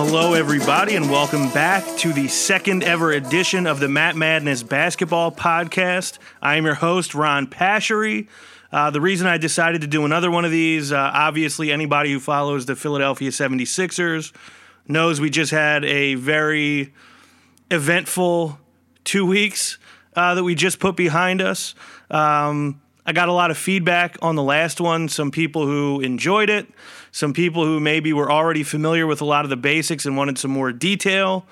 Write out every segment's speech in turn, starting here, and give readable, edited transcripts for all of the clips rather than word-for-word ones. Hello, everybody, and welcome back to the second ever edition of the Matt Madness Basketball Podcast. I am your host, Ron Pashery. The reason I decided to do another one of these, obviously anybody who follows the Philadelphia 76ers knows we just had a very eventful 2 weeks that we just put behind us. I got a lot of feedback on the last one, some people who enjoyed it. Some people who maybe were already familiar with a lot of the basics and wanted some more detail.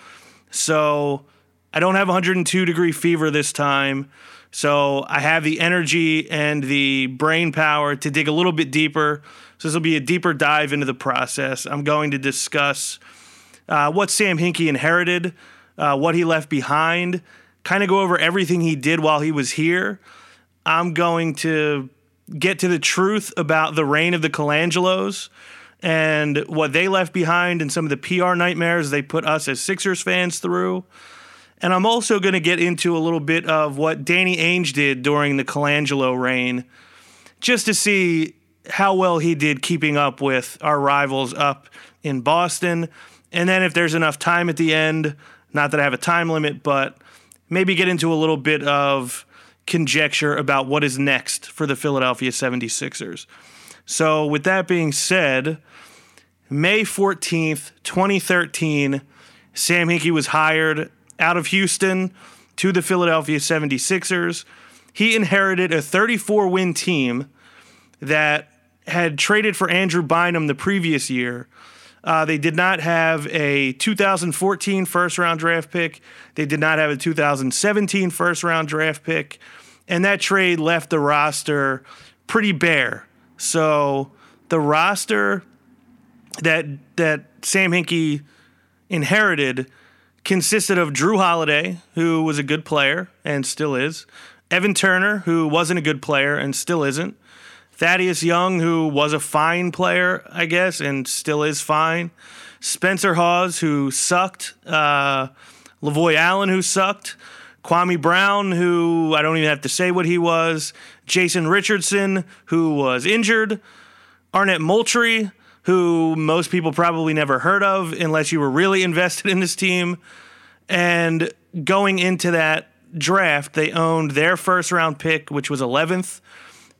So I don't have 102-degree fever this time. So I have the energy and the brain power to dig a little bit deeper. So this will be a deeper dive into the process. I'm going to discuss what Sam Hinkie inherited, what he left behind, kind of go over everything he did while he was here. I'm going to get to the truth about the reign of the Colangelos and what they left behind and some of the PR nightmares they put us as Sixers fans through. And I'm also going to get into a little bit of what Danny Ainge did during the Colangelo reign, just to see how well he did keeping up with our rivals up in Boston. And then if there's enough time at the end, not that I have a time limit, but maybe get into a little bit of conjecture about what is next for the Philadelphia 76ers. So with that being said, May 14th, 2013, Sam Hinkie was hired out of Houston to the Philadelphia 76ers. He inherited a 34-win team that had traded for Andrew Bynum the previous year. They did not have a 2014 first-round draft pick. They did not have a 2017 first-round draft pick. And that trade left the roster pretty bare. So the roster that Sam Hinkie inherited consisted of Jrue Holiday, who was a good player and still is, Evan Turner, who wasn't a good player and still isn't, Thaddeus Young, who was a fine player, I guess, and still is fine. Spencer Hawes, who sucked. LaVoy Allen, who sucked. Kwame Brown, who I don't even have to say what he was. Jason Richardson, who was injured. Arnett Moultrie, who most people probably never heard of unless you were really invested in this team. And going into that draft, they owned their first-round pick, which was 11th.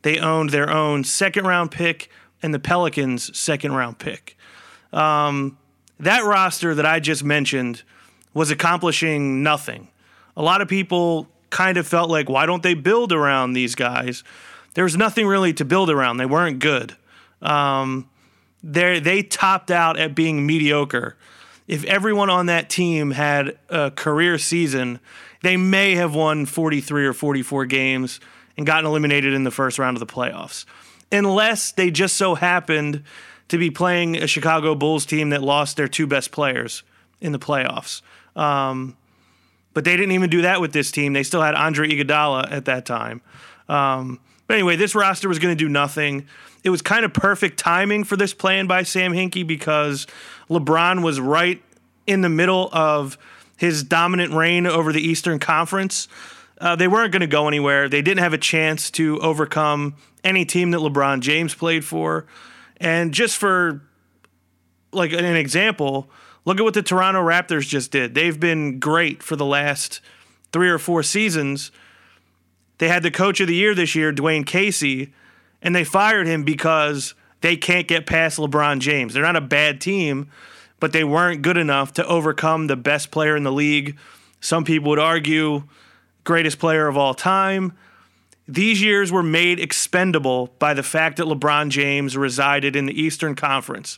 They owned their own second-round pick and the Pelicans' second-round pick. That roster that I just mentioned was accomplishing nothing. A lot of people kind of felt like, why don't they build around these guys? There was nothing really to build around. They weren't good. They topped out at being mediocre. If everyone on that team had a career season, they may have won 43 or 44 games and gotten eliminated in the first round of the playoffs. Unless they just so happened to be playing a Chicago Bulls team that lost their two best players in the playoffs. But they didn't even do that with this team. They still had Andre Iguodala at that time. But anyway, this roster was going to do nothing. It was kind of perfect timing for this plan by Sam Hinkie because LeBron was right in the middle of his dominant reign over the Eastern Conference. They weren't going to go anywhere. They didn't have a chance to overcome any team that LeBron James played for. And just for like an example, look at what the Toronto Raptors just did. They've been great for the last 3 or 4 seasons. They had the coach of the year this year, Dwayne Casey, and they fired him because they can't get past LeBron James. They're not a bad team, but they weren't good enough to overcome the best player in the league. Some people would argue greatest player of all time. These years were made expendable by the fact that LeBron James resided in the Eastern Conference.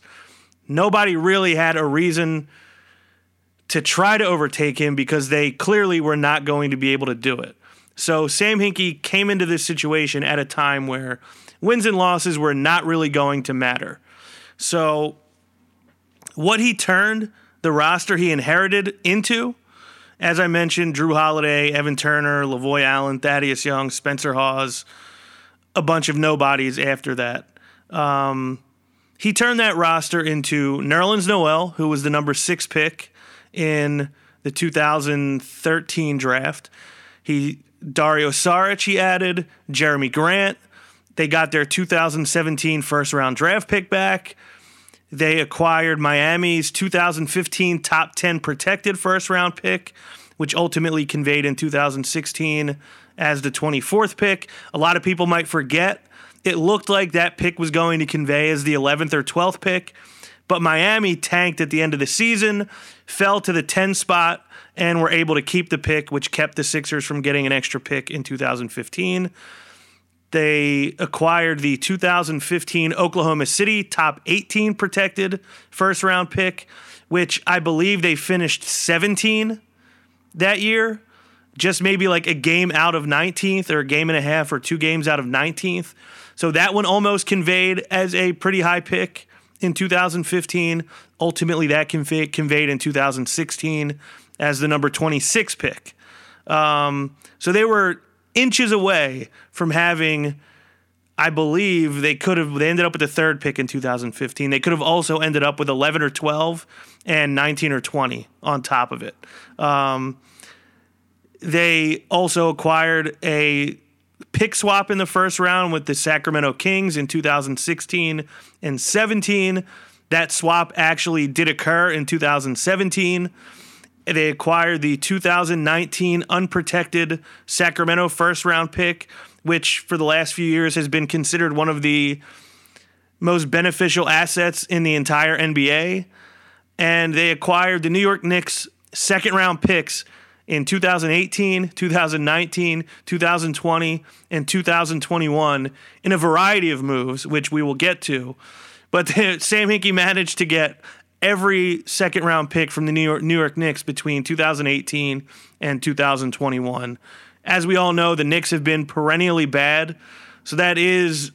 Nobody really had a reason to try to overtake him because they clearly were not going to be able to do it. So Sam Hinkie came into this situation at a time where wins and losses were not really going to matter. So what he turned the roster he inherited into, as I mentioned, Jrue Holiday, Evan Turner, LaVoy Allen, Thaddeus Young, Spencer Hawes, a bunch of nobodies after that. He turned that roster into Nerlens Noel, who was the number 6 pick in the 2013 draft. Dario Saric, he added, Jeremy Grant. They got their 2017 first-round draft pick back. They acquired Miami's 2015 top 10 protected first-round pick, which ultimately conveyed in 2016 as the 24th pick. A lot of people might forget it looked like that pick was going to convey as the 11th or 12th pick, but Miami tanked at the end of the season, fell to the 10 spot, and were able to keep the pick, which kept the Sixers from getting an extra pick in 2015. They acquired the 2015 Oklahoma City top 18 protected first-round pick, which I believe they finished 17 that year, just maybe like a game out of 19th or a game and a half or two games out of 19th. So that one almost conveyed as a pretty high pick in 2015. Ultimately, that conveyed in 2016 as the number 26 pick. So they were inches away from having, I believe they ended up with the third pick in 2015. They could have also ended up with 11 or 12 and 19 or 20 on top of it. They also acquired a pick swap in the first round with the Sacramento Kings in 2016 and 17. That swap actually did occur in 2017. They acquired the 2019 unprotected Sacramento first-round pick, which for the last few years has been considered one of the most beneficial assets in the entire NBA. And they acquired the New York Knicks second-round picks in 2018, 2019, 2020, and 2021 in a variety of moves, which we will get to. But Sam Hinkie managed to get every second-round pick from the New York Knicks between 2018 and 2021. As we all know, the Knicks have been perennially bad, so that is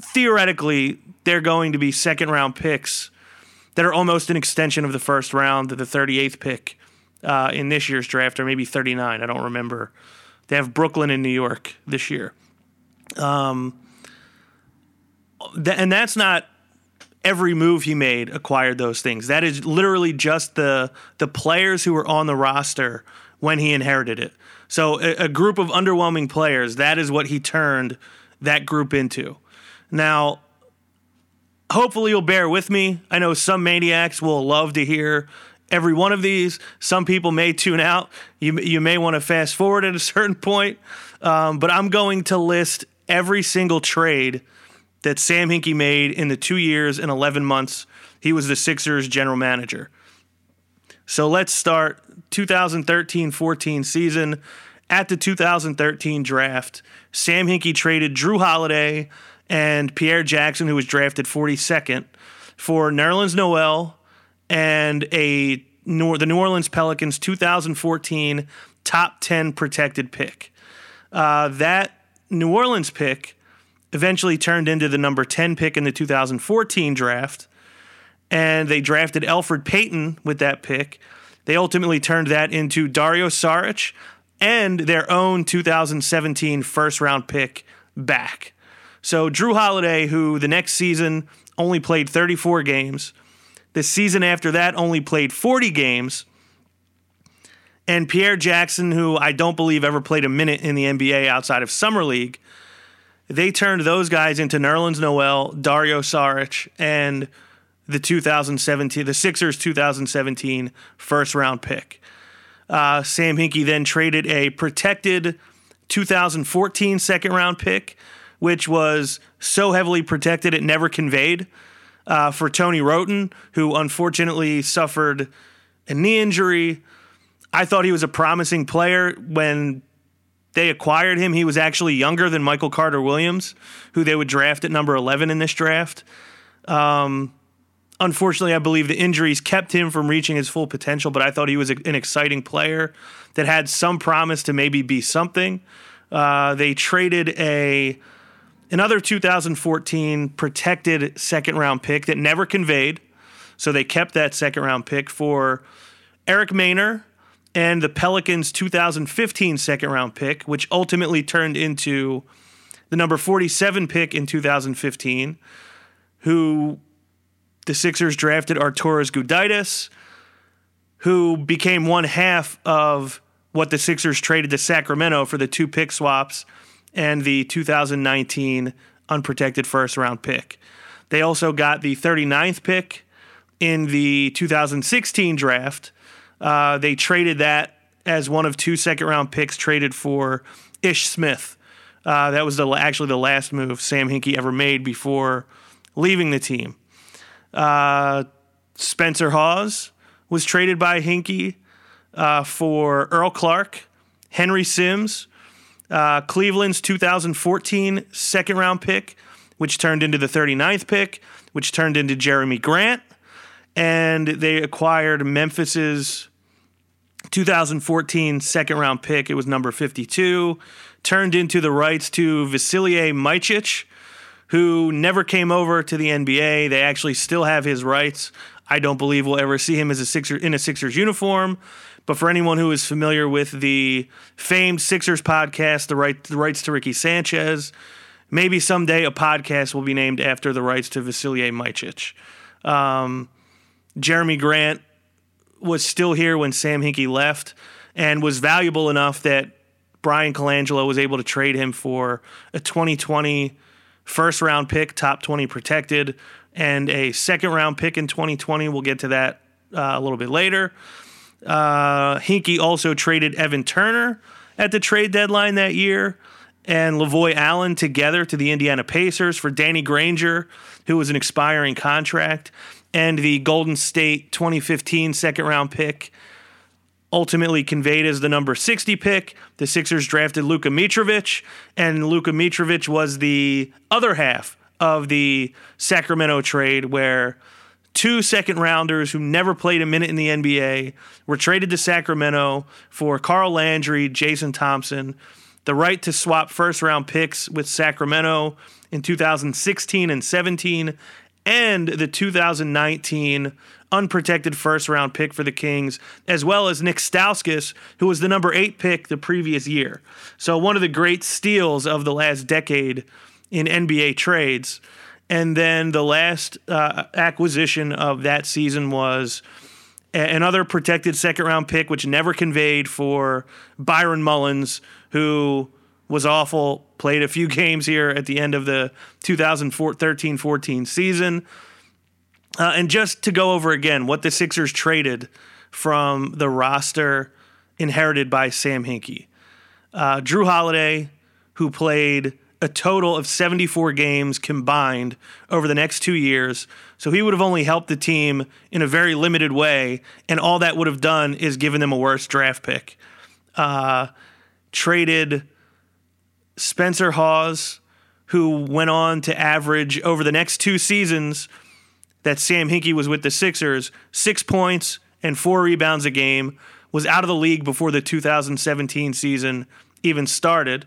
theoretically they're going to be second-round picks that are almost an extension of the first round, the 38th pick in this year's draft, or maybe 39. I don't remember. They have Brooklyn and New York this year. And that's not every move he made acquired those things. That is literally just the players who were on the roster when he inherited it. So a group of underwhelming players, that is what he turned that group into. Now, hopefully you'll bear with me. I know some maniacs will love to hear every one of these. Some people may tune out. You may want to fast forward at a certain point. But I'm going to list every single trade that Sam Hinkie made in the 2 years and 11 months he was the Sixers general manager. So let's start 2013-14 season. At the 2013 draft, Sam Hinkie traded Jrue Holiday and Pierre Jackson, who was drafted 42nd, for Nerlens Noel and the New Orleans Pelicans 2014 top 10 protected pick. That New Orleans pick eventually turned into the number 10 pick in the 2014 draft, and they drafted Elfrid Payton with that pick. They ultimately turned that into Dario Saric and their own 2017 first-round pick back. So Jrue Holiday, who the next season only played 34 games, the season after that only played 40 games, and Pierre Jackson, who I don't believe ever played a minute in the NBA outside of Summer League, they turned those guys into Nerlens Noel, Dario Saric, and the Sixers 2017 first-round pick. Sam Hinkie then traded a protected 2014 second-round pick, which was so heavily protected it never conveyed, for Tony Wroten, who unfortunately suffered a knee injury. I thought he was a promising player when they acquired him. He was actually younger than Michael Carter Williams, who they would draft at number 11 in this draft. Unfortunately, I believe the injuries kept him from reaching his full potential, but I thought he was an exciting player that had some promise to maybe be something. They traded another 2014 protected second-round pick that never conveyed, so they kept that second-round pick for Eric Maynor, and the Pelicans' 2015 second-round pick, which ultimately turned into the number 47 pick in 2015, who the Sixers drafted Arturas Gudaitis, who became one half of what the Sixers traded to Sacramento for the two pick swaps and the 2019 unprotected first-round pick. They also got the 39th pick in the 2016 draft. They traded that as one of two second-round picks traded for Ish Smith. That was actually the last move Sam Hinkie ever made before leaving the team. Spencer Hawes was traded by Hinkie for Earl Clark, Henry Sims, Cleveland's 2014 second-round pick, which turned into the 39th pick, which turned into Jeremy Grant, and they acquired Memphis's 2014 second-round pick. It was number 52, turned into the rights to Vasilije Micic, who never came over to the NBA. They actually still have his rights. I don't believe we'll ever see him as in a Sixers uniform, but for anyone who is familiar with the famed Sixers podcast, the rights to Ricky Sanchez, maybe someday a podcast will be named after the rights to Vasilije Micic. Jeremy Grant was still here when Sam Hinkie left and was valuable enough that Brian Colangelo was able to trade him for a 2020 first-round pick, top 20 protected, and a second-round pick in 2020. We'll get to that a little bit later. Hinkie also traded Evan Turner at the trade deadline that year and LaVoy Allen together to the Indiana Pacers for Danny Granger, who was an expiring contract, and the Golden State 2015 second-round pick, ultimately conveyed as the number 60 pick. The Sixers drafted Luka Mitrovic, and Luka Mitrovic was the other half of the Sacramento trade, where two second-rounders who never played a minute in the NBA were traded to Sacramento for Carl Landry, Jason Thompson, the right to swap first-round picks with Sacramento in 2016 and 17, and the 2019 unprotected first-round pick for the Kings, as well as Nick Stauskas, who was the number 8 pick the previous year. So one of the great steals of the last decade in NBA trades. And then the last acquisition of that season was another protected second-round pick, which never conveyed, for Byron Mullins, who was awful, played a few games here at the end of the 2013-14 season. And just to go over again what the Sixers traded from the roster inherited by Sam Hinkie. Jrue Holiday, who played a total of 74 games combined over the next 2 years, so he would have only helped the team in a very limited way, and all that would have done is given them a worse draft pick. Traded Spencer Hawes, who went on to average over the next two seasons that Sam Hinkie was with the Sixers, 6 points and 4 rebounds a game, was out of the league before the 2017 season even started.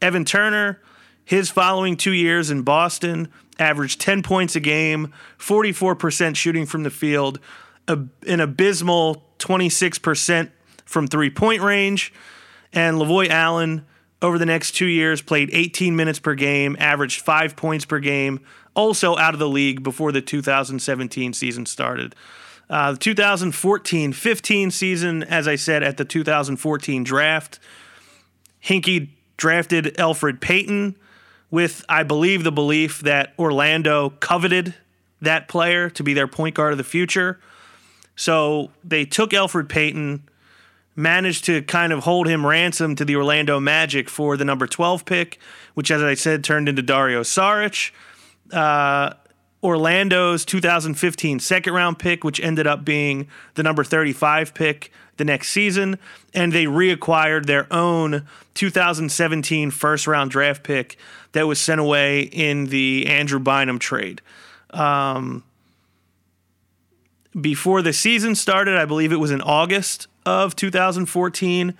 Evan Turner, his following 2 years in Boston, averaged 10 points a game, 44% shooting from the field, an abysmal 26% from three-point range, and LaVoy Allen, over the next 2 years, played 18 minutes per game, averaged 5 points per game, also out of the league before the 2017 season started. The 2014-15 season, as I said, at the 2014 draft, Hinkie drafted Elfrid Payton with, I believe, the belief that Orlando coveted that player to be their point guard of the future. So they took Elfrid Payton, managed to kind of hold him ransom to the Orlando Magic for the number 12 pick, which, as I said, turned into Dario Saric. Orlando's 2015 second-round pick, which ended up being the number 35 pick the next season, and they reacquired their own 2017 first-round draft pick that was sent away in the Andrew Bynum trade. Before the season started, I believe it was in August of 2014,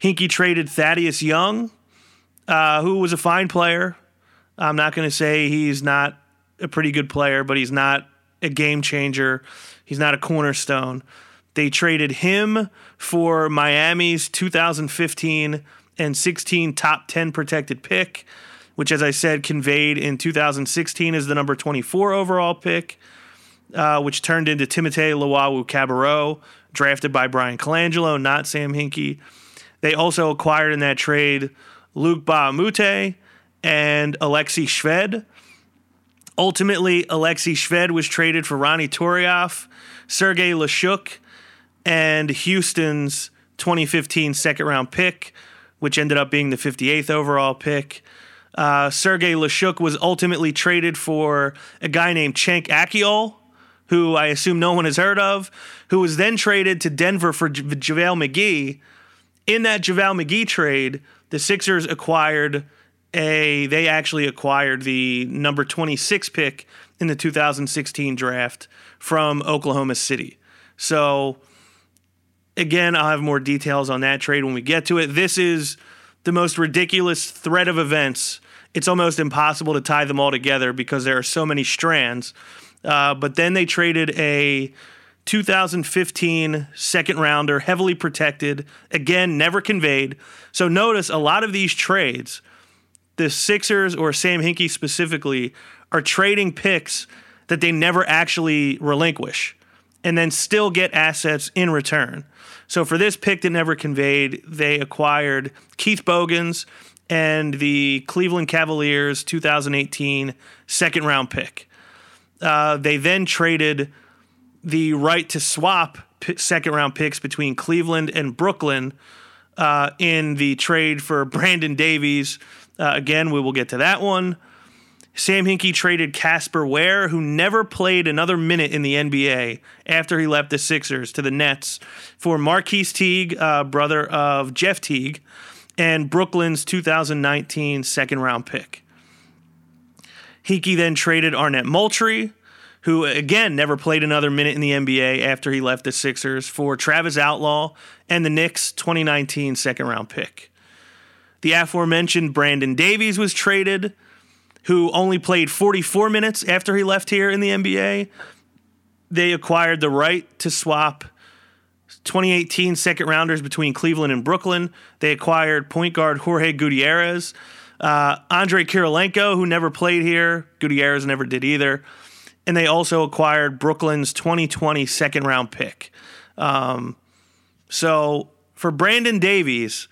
Hinkie traded Thaddeus Young, who was a fine player. I'm not going to say he's not a pretty good player, but he's not a game changer. He's not a cornerstone. They traded him for Miami's 2015 and 16 top 10 protected pick, which, as I said, conveyed in 2016 as the number 24 overall pick, which turned into Timote Luwawu-Cabarrot, drafted by Brian Colangelo, not Sam Hinkie. They also acquired in that trade Luke Bahamute and Alexi Shved. Ultimately, Alexei Shved was traded for Ronny Turiaf, Sergei Lashuk, and Houston's 2015 second-round pick, which ended up being the 58th overall pick. Sergei Lashuk was ultimately traded for a guy named Cenk Akkiol, who I assume no one has heard of, who was then traded to Denver for JaVale McGee. In that JaVale McGee trade, the Sixers acquired they actually acquired the number 26 pick in the 2016 draft from Oklahoma City. So, again, I'll have more details on that trade when we get to it. This is the most ridiculous thread of events. It's almost impossible to tie them all together because there are so many strands. But then they traded a 2015 second rounder, heavily protected, again, never conveyed. So notice a lot of these trades, the Sixers or Sam Hinkie specifically, are trading picks that they never actually relinquish and then still get assets in return. So for this pick that never conveyed, they acquired Keith Bogans and the Cleveland Cavaliers 2018 second-round pick. They then traded the right to swap second-round picks between Cleveland and Brooklyn in the trade for Brandon Davies. Again, we will get to that one. Sam Hinkie traded Casper Ware, who never played another minute in the NBA after he left the Sixers, to the Nets for Marquise Teague, brother of Jeff Teague, and Brooklyn's 2019 second-round pick. Hinkie then traded Arnett Moultrie, who, again, never played another minute in the NBA after he left the Sixers, for Travis Outlaw and the Knicks' 2019 second-round pick. The aforementioned Brandon Davies was traded, who only played 44 minutes after he left here in the NBA. They acquired the right to swap 2018 second-rounders between Cleveland and Brooklyn. They acquired point guard Jorge Gutierrez, Andre Kirilenko, who never played here. Gutierrez never did either. And they also acquired Brooklyn's 2020 second-round pick. So for Brandon Davies,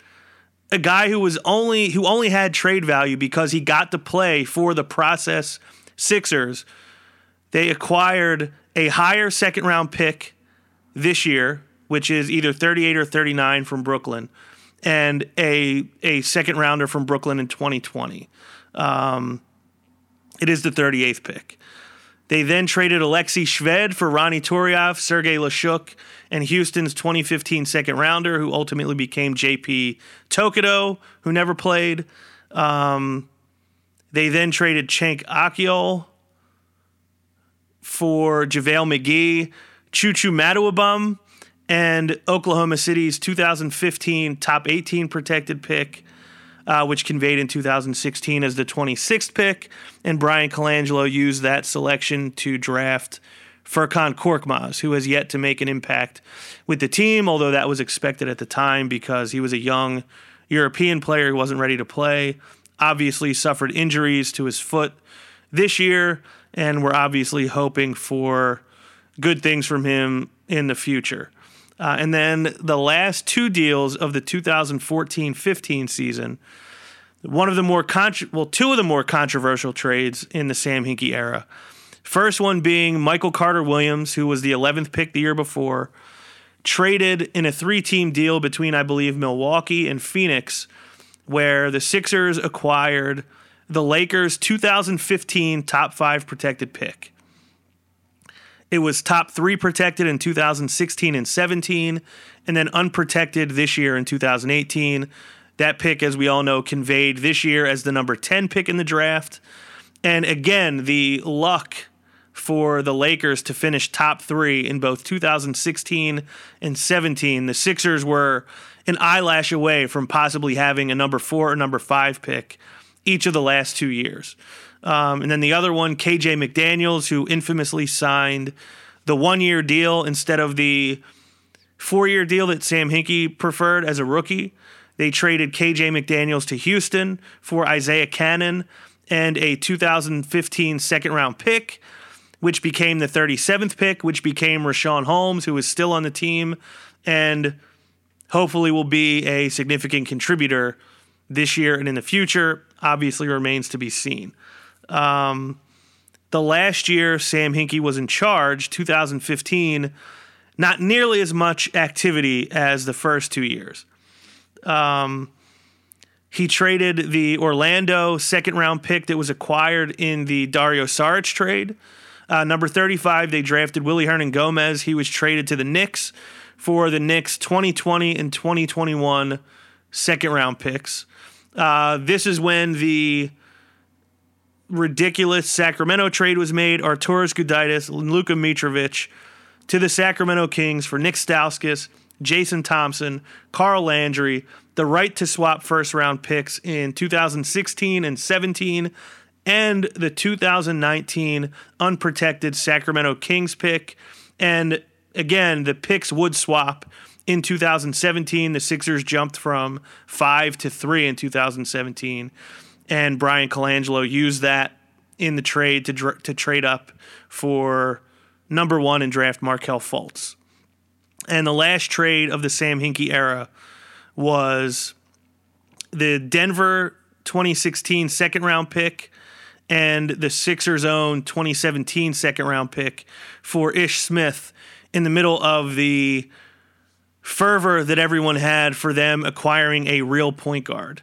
a guy who only had trade value because he got to play for the process Sixers, they acquired a higher second-round pick this year, which is either 38 or 39 from Brooklyn, and a second-rounder from Brooklyn in 2020. It is the 38th pick. They then traded Alexei Shved for Ronny Turiaf, Sergei Lashuk, and Houston's 2015 second-rounder, who ultimately became J.P. Tokido, who never played. They then traded Cenk Akkiol for JaVale McGee, Chuchu Maduabum, and Oklahoma City's 2015 top 18 protected pick, which conveyed in 2016 as the 26th pick, and Brian Colangelo used that selection to draft Furkan Korkmaz, who has yet to make an impact with the team, although that was expected at the time because he was a young European player who wasn't ready to play. Obviously suffered injuries to his foot this year, and we're obviously hoping for good things from him in the future. And then the last two deals of the 2014-15 season, two of the more controversial trades in the Sam Hinkie era. First one being Michael Carter-Williams, who was the 11th pick the year before, traded in a three-team deal between, I believe, Milwaukee and Phoenix, where the Sixers acquired the Lakers' 2015 top 5 protected pick. It was top 3 protected in 2016 and 17, and then unprotected this year in 2018. That pick, as we all know, conveyed this year as the number 10 pick in the draft. And again, the luck for the Lakers to finish top 3 in both 2016 and 17. The Sixers were an eyelash away from possibly having a number 4 or number 5 pick each of the last 2 years. And then the other one, KJ McDaniels, who infamously signed the 1-year deal instead of the 4-year deal that Sam Hinkie preferred as a rookie. They traded KJ McDaniels to Houston for Isaiah Cannon and a 2015 second-round pick, which became the 37th pick, which became Richaun Holmes, who is still on the team and hopefully will be a significant contributor this year and in the future. Obviously remains to be seen. The last year Sam Hinkie was in charge, 2015, not nearly as much activity as the first 2 years. He traded the Orlando second-round pick that was acquired in the Dario Saric trade. Number 35, they drafted Willy Hernangomez. He was traded to the Knicks for the Knicks' 2020 and 2021 second-round picks. This is when the ridiculous Sacramento trade was made. Arturas Gudaitis and Luka Mitrovic to the Sacramento Kings for Nick Stauskas, Jason Thompson, Carl Landry, the right to swap first-round picks in 2016 and 17, and the 2019 unprotected Sacramento Kings pick. And again, the picks would swap. In 2017, the Sixers jumped from 5 to 3 in 2017, and Brian Colangelo used that in the trade to trade up for number one and draft Markelle Fultz. And the last trade of the Sam Hinkie era was the Denver 2016 second-round pick and the Sixers' own 2017 second-round pick for Ish Smith in the middle of the fervor that everyone had for them acquiring a real point guard.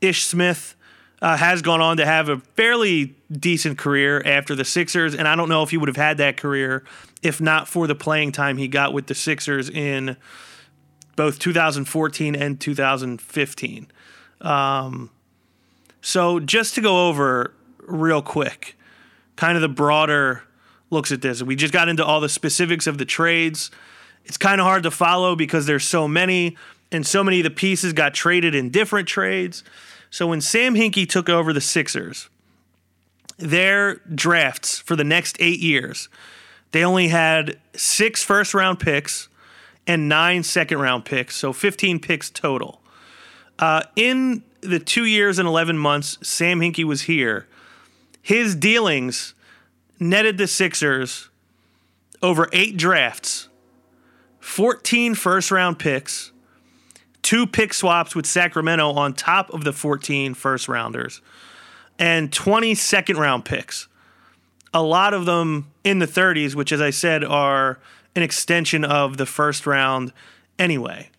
Ish Smith has gone on to have a fairly decent career after the Sixers, and I don't know if he would have had that career if not for the playing time he got with the Sixers in both 2014 and 2015. So just to go over real quick, kind of the broader looks at this. We just got into all the specifics of the trades. It's kind of hard to follow because there's so many, and so many of the pieces got traded in different trades. So when Sam Hinkie took over the Sixers, their drafts for the next 8 years, they only had 6 first-round picks and 9 second-round picks, so 15 picks total. In the 2 years and 11 months Sam Hinkie was here, his dealings netted the Sixers over 8 drafts, 14 first-round picks, 2 pick swaps with Sacramento on top of the 14 first-rounders, and 20 second-round picks, a lot of them in the 30s, which, as I said, are an extension of the first round anyway.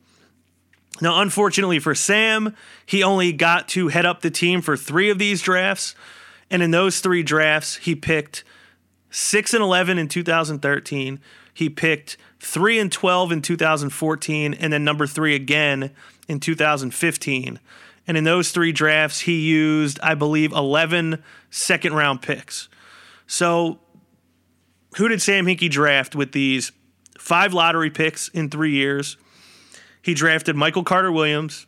Now, unfortunately for Sam, he only got to head up the team for 3 of these drafts, and in those 3 drafts, he picked 6 and 11 in 2013, he picked 3 and 12 in 2014, and then number 3 again in 2015. And in those 3 drafts, he used, I believe, 11 second-round picks. So who did Sam Hinkie draft with these 5 lottery picks in 3 years? He drafted Michael Carter-Williams,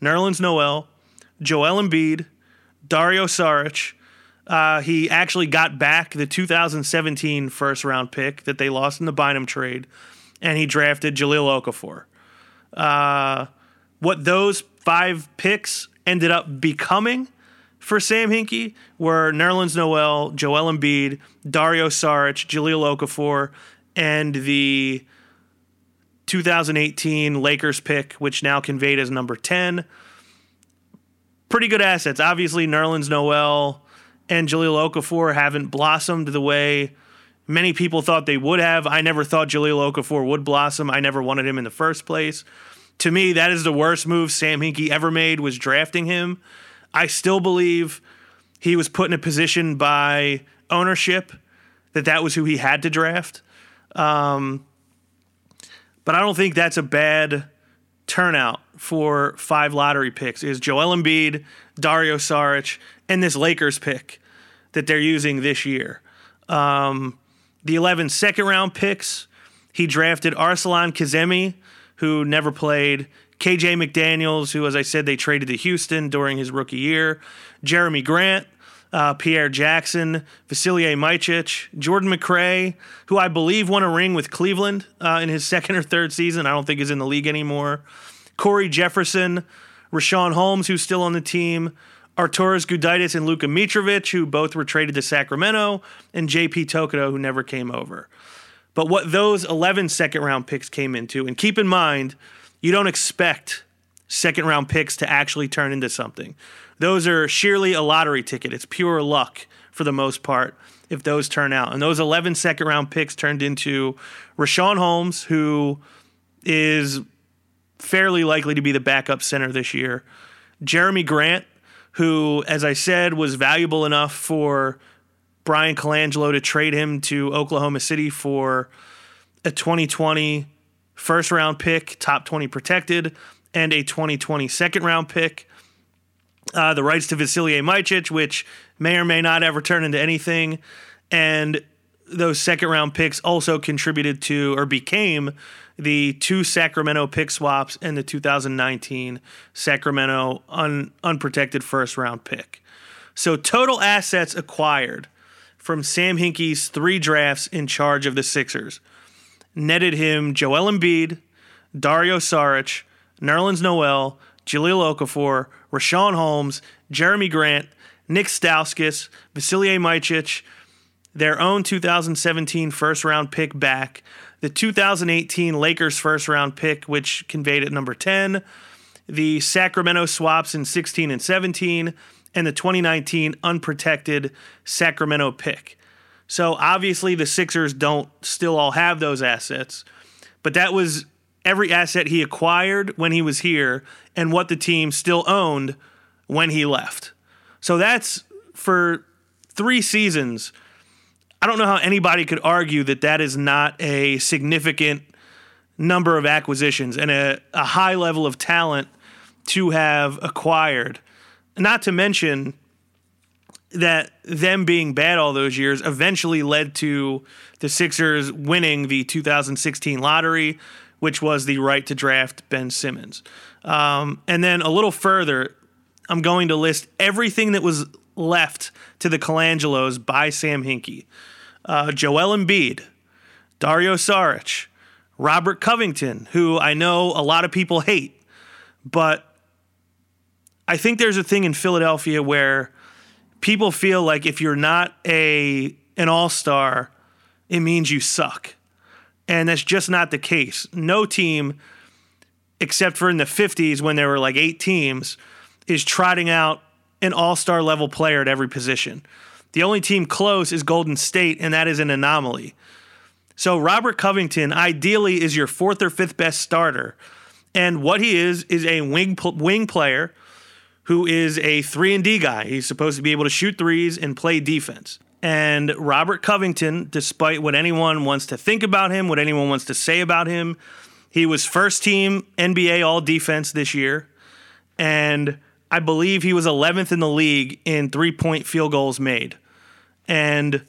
Nerlens Noel, Joel Embiid, Dario Saric. He actually got back the 2017 first-round pick that they lost in the Bynum trade, and he drafted Jahlil Okafor. What those 5 picks ended up becoming for Sam Hinkie were Nerlens Noel, Joel Embiid, Dario Saric, Jahlil Okafor, and the 2018 Lakers pick, which now conveyed as number 10. Pretty good assets. Obviously, Nerlens Noel and Jahlil Okafor haven't blossomed the way many people thought they would have. I never thought Jahlil Okafor would blossom. I never wanted him in the first place. To me, that is the worst move Sam Hinkie ever made, was drafting him. I still believe he was put in a position by ownership that was who he had to draft. But I don't think that's a bad turnout for 5 lottery picks. Is Joel Embiid, Dario Saric, and this Lakers pick that they're using this year. The 11 second-round picks, he drafted Arsalan Kazemi, who never played, KJ McDaniels, who, as I said, they traded to Houston during his rookie year, Jeremy Grant, Pierre Jackson, Vasilije Micic, Jordan McRae, who I believe won a ring with Cleveland in his second or third season. I don't think is in the league anymore. Corey Jefferson, Richaun Holmes, who's still on the team, Arturas Gudaitis and Luka Mitrovic, who both were traded to Sacramento, and JP Tokoto, who never came over. But what those 11 second-round picks came into, and keep in mind, you don't expect second-round picks to actually turn into something. Those are sheerly a lottery ticket. It's pure luck for the most part if those turn out. And those 11 second-round picks turned into Richaun Holmes, who is fairly likely to be the backup center this year. Jeremy Grant, who, as I said, was valuable enough for Brian Colangelo to trade him to Oklahoma City for a 2020 first-round pick, top 20 protected, and a 2020 second-round pick. The rights to Vasilije Micic, which may or may not ever turn into anything. And those second-round picks also contributed to or became the two Sacramento pick swaps and the 2019 Sacramento unprotected first-round pick. So total assets acquired from Sam Hinkie's three drafts in charge of the Sixers netted him Joel Embiid, Dario Saric, Nerlens Noel, Jahlil Okafor, Richaun Holmes, Jeremy Grant, Nick Stauskas, Vasilije Micic, their own 2017 first-round pick back, the 2018 Lakers first-round pick, which conveyed at number 10, the Sacramento swaps in 16 and 17, and the 2019 unprotected Sacramento pick. So obviously the Sixers don't still all have those assets, but that was every asset he acquired when he was here and what the team still owned when he left. So that's for three seasons. I don't know how anybody could argue that that is not a significant number of acquisitions and a high level of talent to have acquired. Not to mention that them being bad all those years eventually led to the Sixers winning the 2016 lottery, which was the right to draft Ben Simmons. And then a little further, I'm going to list everything that was left to the Colangelos by Sam Hinkie. Joel Embiid, Dario Saric, Robert Covington, who I know a lot of people hate, but I think there's a thing in Philadelphia where people feel like if you're not an all-star, it means you suck. And that's just not the case. No team, except for in the 50s when there were like 8 teams, is trotting out an all-star level player at every position. The only team close is Golden State, and that is an anomaly. So Robert Covington ideally is your 4th or 5th best starter. And what he is a wing player who is a 3-and-D guy. He's supposed to be able to shoot threes and play defense. And Robert Covington, despite what anyone wants to think about him, what anyone wants to say about him, he was first-team NBA All-Defense this year, and I believe he was 11th in the league in three-point field goals made. And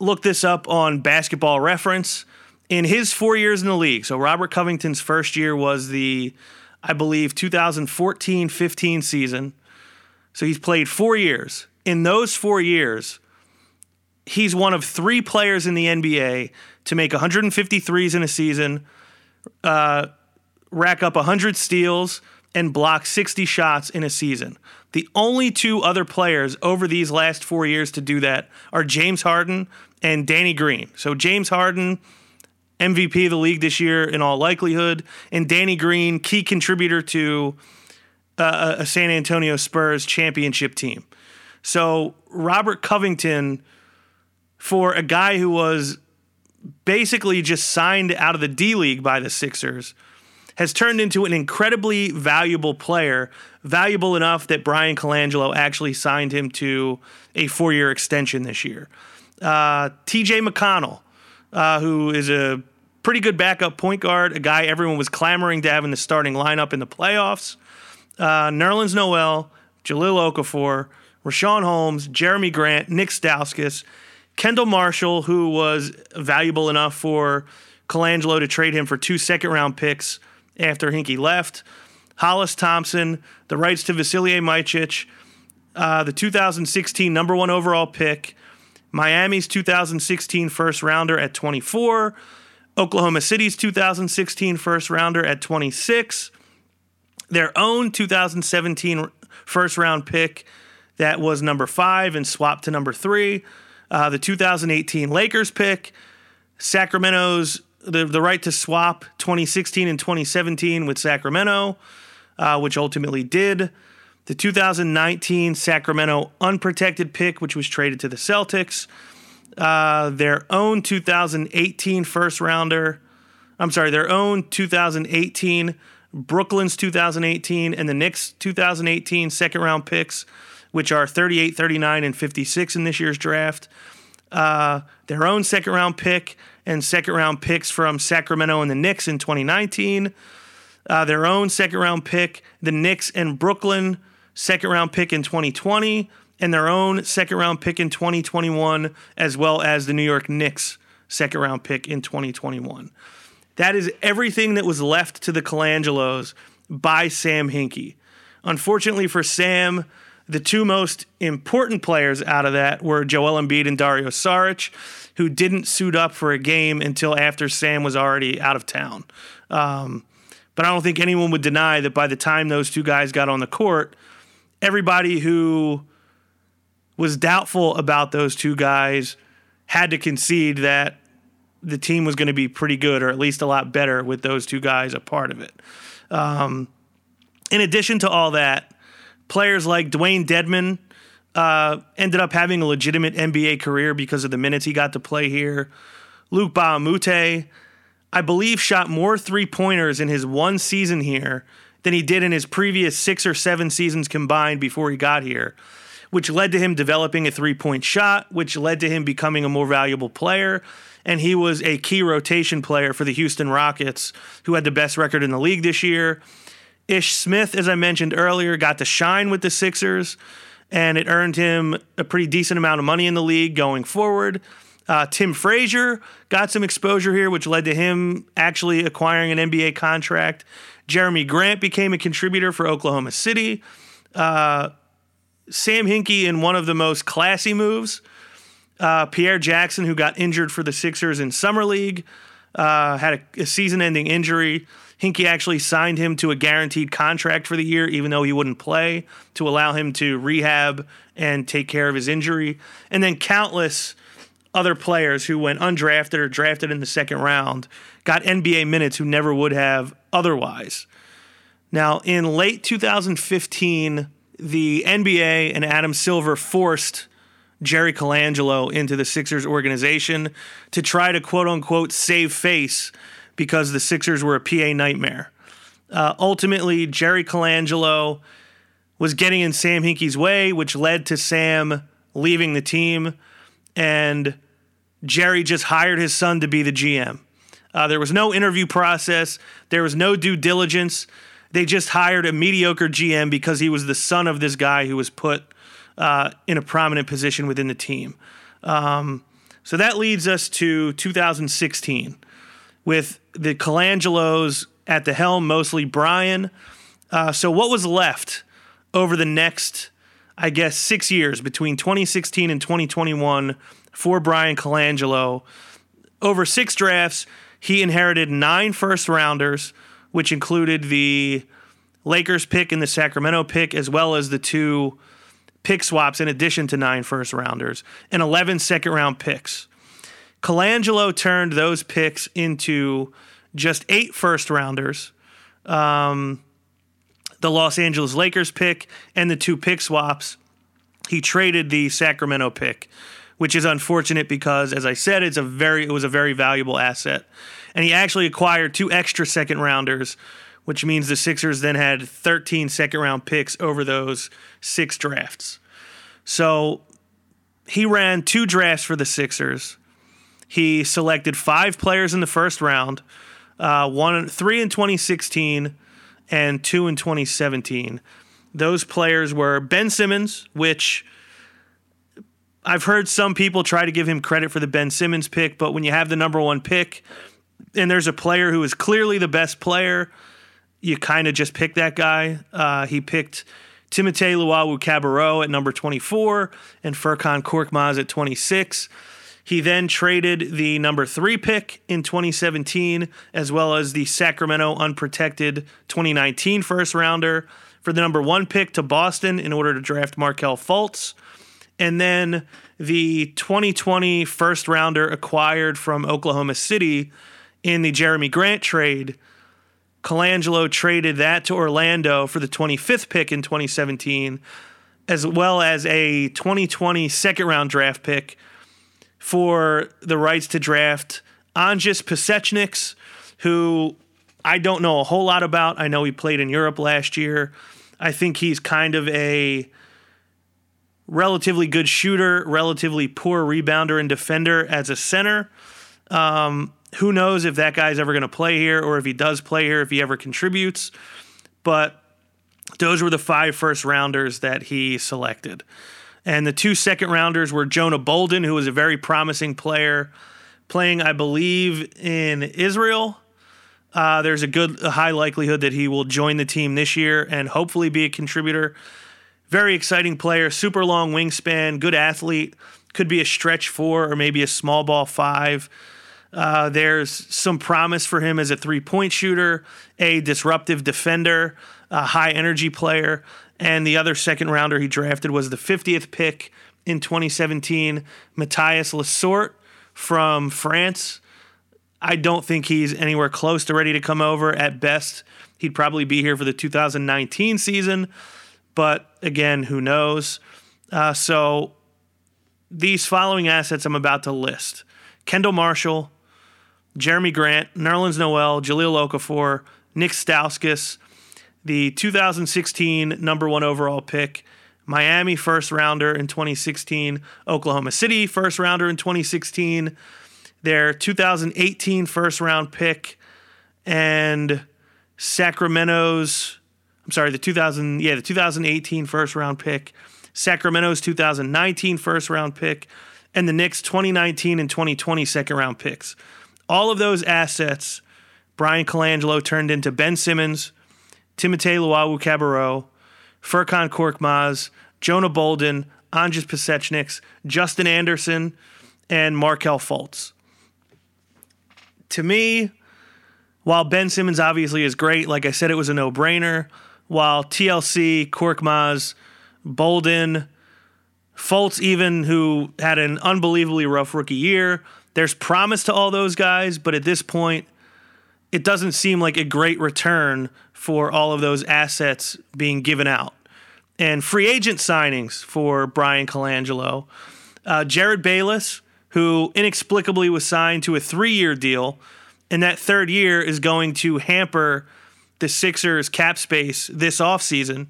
look this up on Basketball Reference. In his 4 years in the league, so Robert Covington's first year was the, I believe, 2014-15 season. So he's played 4 years. In those 4 years, he's one of 3 players in the NBA to make 150 threes in a season, rack up 100 steals, and block 60 shots in a season. The only 2 other players over these last 4 years to do that are James Harden and Danny Green. So James Harden, MVP of the league this year in all likelihood, and Danny Green, key contributor to a San Antonio Spurs championship team. So Robert Covington, for a guy who was basically just signed out of the D League by the Sixers, has turned into an incredibly valuable player, valuable enough that Brian Colangelo actually signed him to a 4-year extension this year. T.J. McConnell, who is a pretty good backup point guard, a guy everyone was clamoring to have in the starting lineup in the playoffs. Nerlens Noel, Jahlil Okafor, Richaun Holmes, Jeremy Grant, Nick Stauskas, Kendall Marshall, who was valuable enough for Colangelo to trade him for 2 second-round picks after Hinkie left, Hollis Thompson, the rights to Vasilije Micic, the 2016 number 1 overall pick, Miami's 2016 first-rounder at 24, Oklahoma City's 2016 first-rounder at 26, their own 2017 first-round pick that was number 5 and swapped to number 3, the 2018 Lakers pick, Sacramento's the right to swap 2016 and 2017 with Sacramento, which ultimately did, the 2019 Sacramento unprotected pick, which was traded to the Celtics, their own 2018 first-rounder. I'm sorry, their own 2018, Brooklyn's 2018, and the Knicks' 2018 second-round picks, which are 38, 39, and 56 in this year's draft. Their own second-round pick and second-round picks from Sacramento and the Knicks in 2019. Their own second-round pick, the Knicks and Brooklyn second-round pick in 2020, and their own second-round pick in 2021, as well as the New York Knicks second-round pick in 2021. That is everything that was left to the Colangelos by Sam Hinkie. Unfortunately for Sam, the two most important players out of that were Joel Embiid and Dario Saric, who didn't suit up for a game until after Sam was already out of town. But I don't think anyone would deny that by the time those two guys got on the court, everybody who was doubtful about those two guys had to concede that the team was going to be pretty good, or at least a lot better, with those two guys a part of it. In addition to all that, players like Dwayne Dedmon ended up having a legitimate NBA career because of the minutes he got to play here. Luke Bahamute, I believe, shot more three-pointers in his one season here than he did in his previous 6 or 7 seasons combined before he got here, which led to him developing a three-point shot, which led to him becoming a more valuable player, and he was a key rotation player for the Houston Rockets, who had the best record in the league this year. Ish Smith, as I mentioned earlier, got to shine with the Sixers, and it earned him a pretty decent amount of money in the league going forward. Tim Frazier got some exposure here, which led to him actually acquiring an NBA contract. Jeremy Grant became a contributor for Oklahoma City. Sam Hinkie, in one of the most classy moves, Pierre Jackson, who got injured for the Sixers in Summer League, had a season-ending injury. Hinkie actually signed him to a guaranteed contract for the year, even though he wouldn't play, to allow him to rehab and take care of his injury. And then countless other players who went undrafted or drafted in the second round got NBA minutes who never would have otherwise. Now, in late 2015, the NBA and Adam Silver forced Jerry Colangelo into the Sixers organization to try to, quote-unquote, save face, because the Sixers were a PA nightmare. Ultimately, Jerry Colangelo was getting in Sam Hinkie's way, which led to Sam leaving the team, and Jerry just hired his son to be the GM. There was no interview process. There was no due diligence. They just hired a mediocre GM because he was the son of this guy who was put in a prominent position within the team. So that leads us to 2016. With the Colangelos at the helm, mostly Brian. So what was left over the next, 6 years between 2016 and 2021 for Brian Colangelo? Over 6 drafts, he inherited 9 first-rounders, which included the Lakers pick and the Sacramento pick, as well as the 2 pick swaps in addition to 9 first-rounders, and 11 second-round picks. Colangelo turned those picks into just 8 first-rounders, the Los Angeles Lakers pick, and the 2 pick swaps. He traded the Sacramento pick, which is unfortunate because, as I said, it was a very valuable asset. And he actually acquired 2 extra second-rounders, which means the Sixers then had 13 second-round picks over those 6 drafts. So he ran 2 drafts for the Sixers. He selected 5 players in the first round, 3 in 2016 and 2 in 2017. Those players were Ben Simmons, which I've heard some people try to give him credit for the Ben Simmons pick, but when you have the number 1 pick and there's a player who is clearly the best player, you kind of just pick that guy. He picked Timote Luwawu-Cabarrot at number 24 and Furkan Korkmaz at 26. He then traded the number 3 pick in 2017, as well as the Sacramento unprotected 2019 first-rounder, for the number 1 pick to Boston in order to draft Markelle Fultz. And then the 2020 first-rounder acquired from Oklahoma City in the Jeremy Grant trade Colangelo traded that to Orlando for the 25th pick in 2017, as well as a 2020 second-round draft pick for the rights to draft Anžis Pasečnieks, who I don't know a whole lot about. I know he played in Europe last year. I think he's kind of a relatively good shooter, relatively poor rebounder and defender as a center. Who knows if that guy's ever going to play here, or if he does play here, if he ever contributes. But those were the 5 first-rounders that he selected. And the 2 second-rounders were Jonah Bolden, who was a very promising player, playing, I believe, in Israel. There's a high likelihood that he will join the team this year and hopefully be a contributor. Very exciting player, super long wingspan, good athlete, could be a stretch 4 or maybe a small ball 5. There's some promise for him as a three-point shooter, a disruptive defender, a high-energy player. And the other second-rounder he drafted was the 50th pick in 2017, Matthias Lasort from France. I don't think he's anywhere close to ready to come over. At best, he'd probably be here for the 2019 season. But again, who knows? So these following assets I'm about to list: Kendall Marshall, Jeremy Grant, Nerlens Noel, Jahlil Okafor, Nick Stauskas, the 2016 number 1 overall pick, Miami first-rounder in 2016, Oklahoma City first-rounder in 2016, their 2018 first-round pick, and the 2018 first-round pick, Sacramento's 2019 first-round pick, and the Knicks' 2019 and 2020 second-round picks. All of those assets, Brian Colangelo turned into Ben Simmons, Timothée Luwawu-Cabarrot, Furkan Korkmaz, Jonah Bolden, Anžis Pasečnieks, Justin Anderson, and Markelle Fultz. To me, while Ben Simmons obviously is great, like I said, it was a no-brainer, while TLC, Korkmaz, Bolden, Fultz even, who had an unbelievably rough rookie year, there's promise to all those guys, but at this point, it doesn't seem like a great return for all of those assets being given out. And free agent signings for Brian Colangelo: Jared Bayless, who inexplicably was signed to a 3-year deal, and that 3rd year is going to hamper the Sixers' cap space this offseason,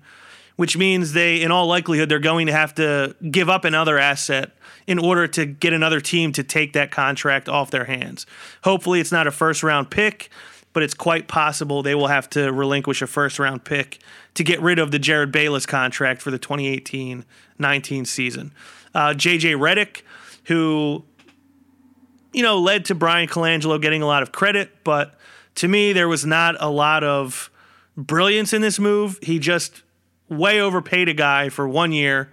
which means in all likelihood, they're going to have to give up another asset in order to get another team to take that contract off their hands. Hopefully it's not a first-round pick, but it's quite possible they will have to relinquish a first-round pick to get rid of the Jared Bayless contract for the 2018-19 season. J.J. Redick, who, led to Brian Colangelo getting a lot of credit, but to me there was not a lot of brilliance in this move. He just way overpaid a guy for 1 year,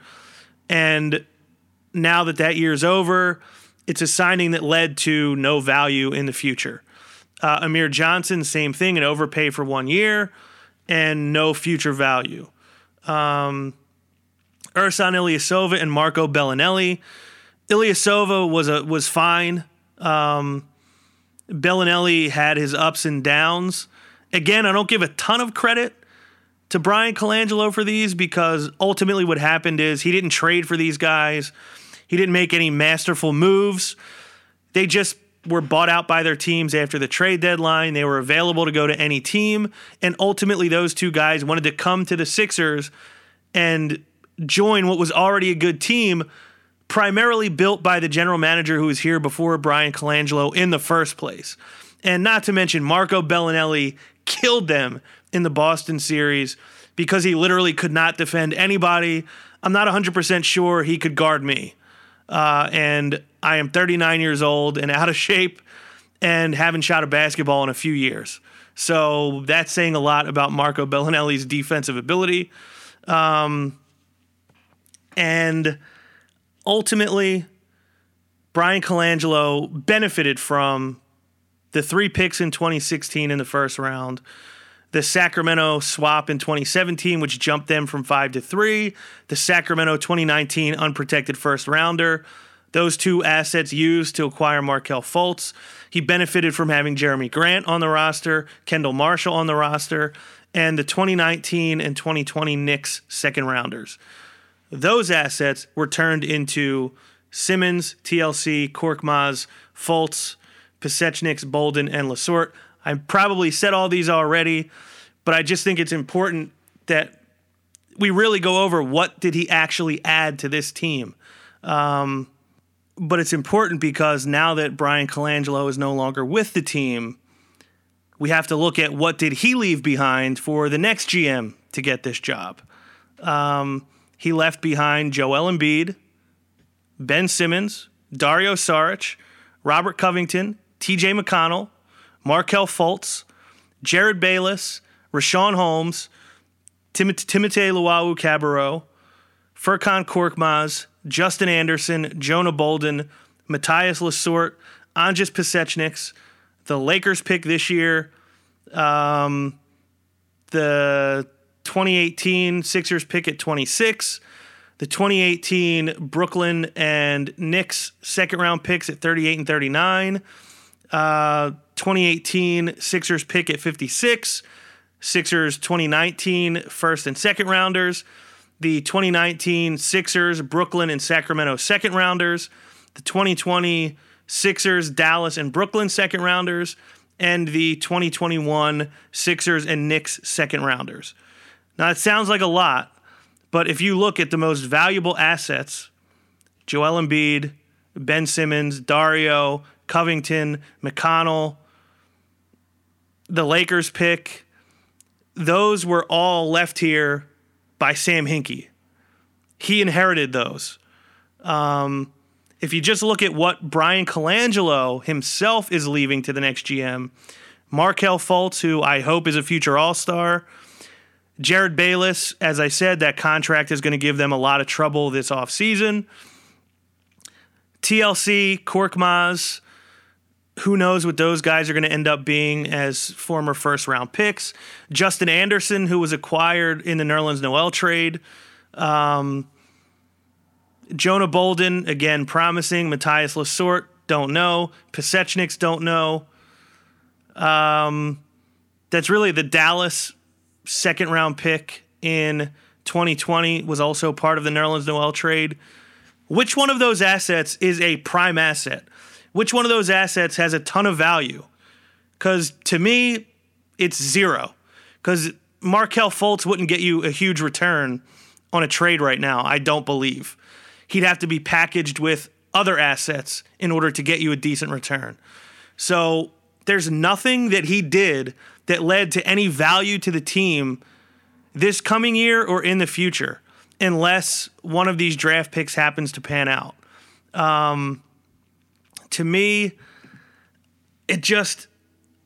and now that year's over, it's a signing that led to no value in the future. Amir Johnson, same thing, an overpay for 1 year and no future value. Ersan Ilyasova and Marco Bellinelli. Ilyasova was fine. Bellinelli had his ups and downs. Again, I don't give a ton of credit to Brian Colangelo for these, because ultimately what happened is he didn't trade for these guys. He didn't make any masterful moves. They just were bought out by their teams after the trade deadline. They were available to go to any team. And ultimately those 2 guys wanted to come to the Sixers and join what was already a good team, primarily built by the general manager who was here before Brian Colangelo in the first place. And not to mention, Marco Bellinelli killed them in the Boston series because he literally could not defend anybody. I'm not 100% sure he could guard me. And I am 39 years old and out of shape and haven't shot a basketball in a few years. So that's saying a lot about Marco Bellinelli's defensive ability. And ultimately, Brian Colangelo benefited from the 3 picks in 2016 in the first round, the Sacramento swap in 2017, which jumped them from 5 to 3, the Sacramento 2019 unprotected first rounder, those two assets used to acquire Markelle Fultz. He benefited from having Jeremy Grant on the roster, Kendall Marshall on the roster, and the 2019 and 2020 Knicks second-rounders. Those assets were turned into Simmons, TLC, Korkmaz, Fultz, Pasečniks, Bolden, and Lesort. I probably said all these already, but I just think it's important that we really go over what did he actually add to this team. But it's important because now that Brian Colangelo is no longer with the team, we have to look at what did he leave behind for the next GM to get this job. He left behind Joel Embiid, Ben Simmons, Dario Saric, Robert Covington, TJ McConnell, Markelle Fultz, Jared Bayless, Richaun Holmes, Timothée Luwawu-Cabarrot, Furkan Korkmaz, Justin Anderson, Jonah Bolden, Matthias Lesort, Andrus Pasečniks, the Lakers pick this year, the 2018 Sixers pick at 26, the 2018 Brooklyn and Knicks second-round picks at 38 and 39, 2018 Sixers pick at 56, Sixers 2019 first and second rounders, the 2019 Sixers, Brooklyn, and Sacramento second rounders, the 2020 Sixers, Dallas, and Brooklyn second rounders, and the 2021 Sixers and Knicks second rounders. Now, it sounds like a lot, but if you look at the most valuable assets, Joel Embiid, Ben Simmons, Dario, Covington, McConnell, the Lakers pick, those were all left here by Sam Hinkie. He inherited those. If you just look at what Brian Colangelo himself is leaving to the next GM, Markelle Fultz, who I hope is a future All-Star, Jared Bayless, as I said, that contract is going to give them a lot of trouble this offseason. TLC, Korkmaz, who knows what those guys are going to end up being as former first-round picks. Justin Anderson, who was acquired in the Nerlens Noel trade. Jonah Bolden, again, promising. Matthias Lesort, don't know. Pasečniks, don't know. That's really the Dallas second-round pick in 2020 was also part of the Nerlens Noel trade. Which one of those assets is a prime asset? Which one of those assets has a ton of value? Because to me, it's zero. Because Markelle Fultz wouldn't get you a huge return on a trade right now, I don't believe. He'd have to be packaged with other assets in order to get you a decent return. So there's nothing that he did that led to any value to the team this coming year or in the future, unless one of these draft picks happens to pan out. To me, it just,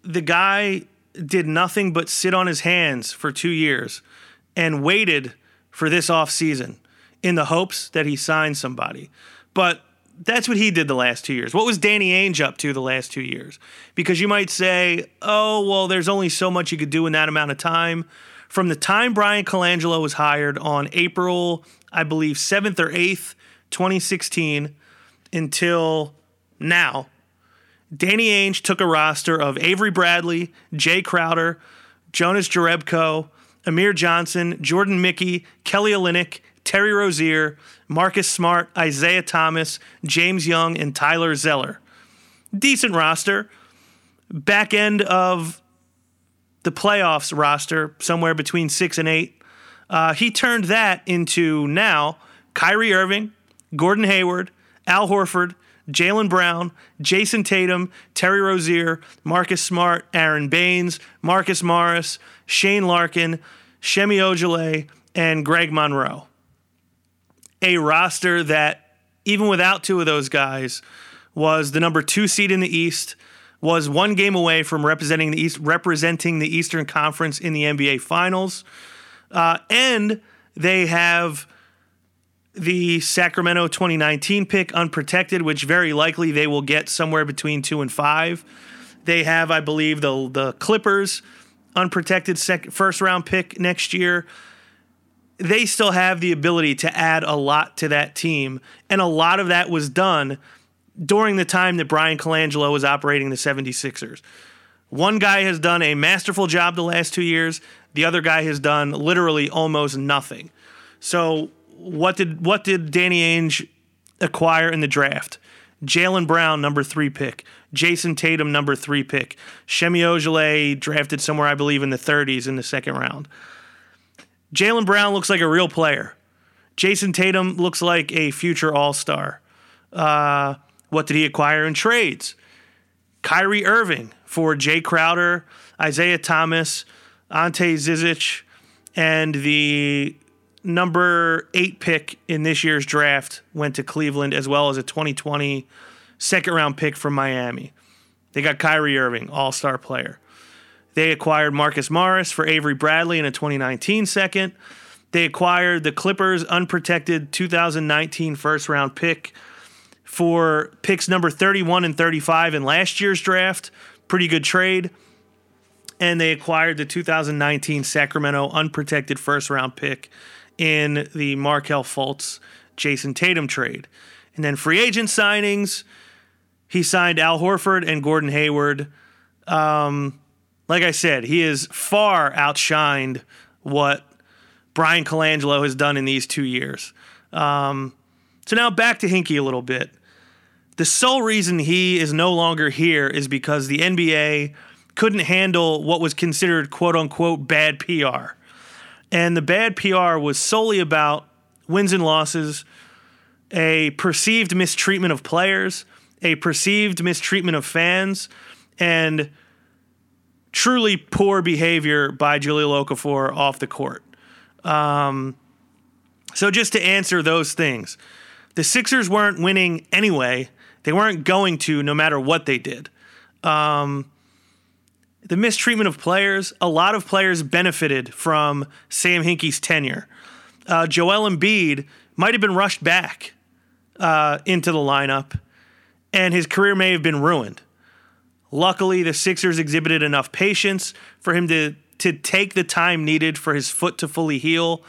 the guy did nothing but sit on his hands for 2 years and waited for this offseason in the hopes that he signed somebody. But that's what he did the last 2 years. What was Danny Ainge up to the last 2 years? Because you might say, oh, well, there's only so much you could do in that amount of time. From the time Brian Colangelo was hired on April, I believe, 7th or 8th, 2016, until now, Danny Ainge took a roster of Avery Bradley, Jay Crowder, Jonas Jerebko, Amir Johnson, Jordan Mickey, Kelly Olynyk, Terry Rozier, Marcus Smart, Isaiah Thomas, James Young, and Tyler Zeller. Decent roster. Back end of the playoffs roster, somewhere between 6 and 8. He turned that into now Kyrie Irving, Gordon Hayward, Al Horford, Jaylen Brown, Jason Tatum, Terry Rozier, Marcus Smart, Aaron Baines, Marcus Morris, Shane Larkin, Shemi Ojale, and Greg Monroe. A roster that, even without two of those guys, was the number 2 seed in the East, was 1 game away from representing the Eastern Conference in the NBA Finals, and they have the Sacramento 2019 pick unprotected, which very likely they will get somewhere between 2 and 5. They have, I believe, the Clippers unprotected first round pick next year. they still have the ability to add a lot to that team. And a lot of that was done during the time that Brian Colangelo was operating the 76ers. One guy has done a masterful job the last 2 years. The other guy has done literally almost nothing. So what did Danny Ainge acquire in the draft? Jaylen Brown, number 3 pick. Jason Tatum, number 3 pick. Semi Ojeleye, drafted somewhere, I believe, in the 30s in the second round. Jaylen Brown looks like a real player. Jason Tatum looks like a future all-star. What did he acquire in trades? Kyrie Irving for Jay Crowder, Isaiah Thomas, Ante Zizic, and the number 8 pick in this year's draft went to Cleveland, as well as a 2020 second-round pick from Miami. They got Kyrie Irving, all-star player. They acquired Marcus Morris for Avery Bradley in a 2019 second. They acquired the Clippers' unprotected 2019 first-round pick for picks number 31 and 35 in last year's draft. Pretty good trade. And they acquired the 2019 Sacramento unprotected first-round pick in the Markelle Fultz, Jason Tatum trade. And then free agent signings, he signed Al Horford and Gordon Hayward. Like I said, he has far outshined what Brian Colangelo has done in these 2 years. So now back to Hinkie a little bit. The sole reason he is no longer here is because the NBA couldn't handle what was considered quote-unquote bad PR. And the bad PR was solely about wins and losses, a perceived mistreatment of players, a perceived mistreatment of fans, and truly poor behavior by Jahlil Okafor off the court. So just to answer those things, the Sixers weren't winning anyway. They weren't going to, no matter what they did. The mistreatment of players, a lot of players benefited from Sam Hinkie's tenure. Joel Embiid might have been rushed back into the lineup, and his career may have been ruined. Luckily, the Sixers exhibited enough patience for him to take the time needed for his foot to fully heal,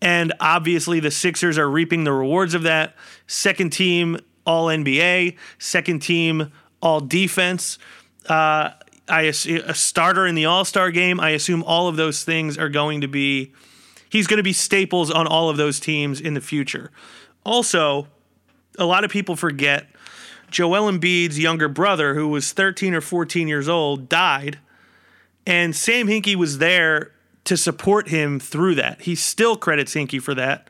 and obviously the Sixers are reaping the rewards of that. Second team All-NBA, second team All-Defense, a starter in the All-Star game. I assume all of those things are going to be – he's going to be staples on all of those teams in the future. Also, a lot of people forget – Joel Embiid's younger brother, who was 13 or 14 years old, died, and Sam Hinkie was there to support him through that. He still credits Hinkie for that,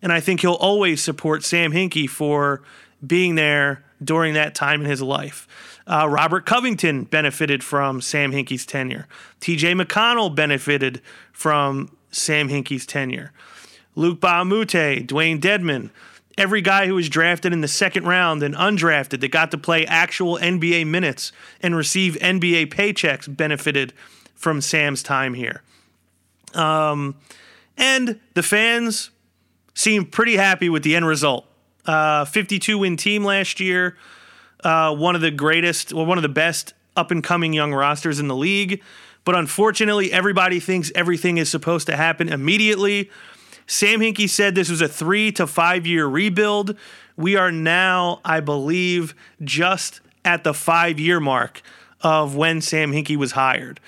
and I think he'll always support Sam Hinkie for being there during that time in his life. Robert Covington benefited from Sam Hinkie's tenure. T.J. McConnell benefited from Sam Hinkie's tenure. Luke Bamute, Dwayne Dedman, every guy who was drafted in the second round and undrafted that got to play actual NBA minutes and receive NBA paychecks benefited from Sam's time here. And the fans seemed pretty happy with the end result. 52-win team last year, one of the best up-and-coming young rosters in the league. But unfortunately, everybody thinks everything is supposed to happen immediately. Sam Hinkie said this was a 3 to 5 year rebuild. We are now, I believe, just at the 5 year mark of when Sam Hinkie was hired.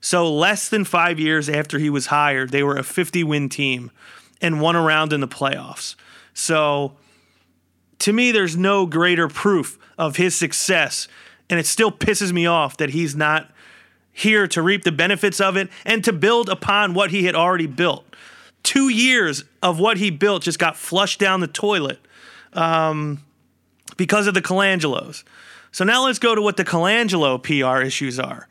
So less than 5 years after he was hired, they were a 50-win team and won a round in the playoffs. So to me, there's no greater proof of his success, and it still pisses me off that he's not here to reap the benefits of it and to build upon what he had already built. 2 years of what he built just got flushed down the toilet because of the Colangelos. So now let's go to what the Colangelo PR issues are.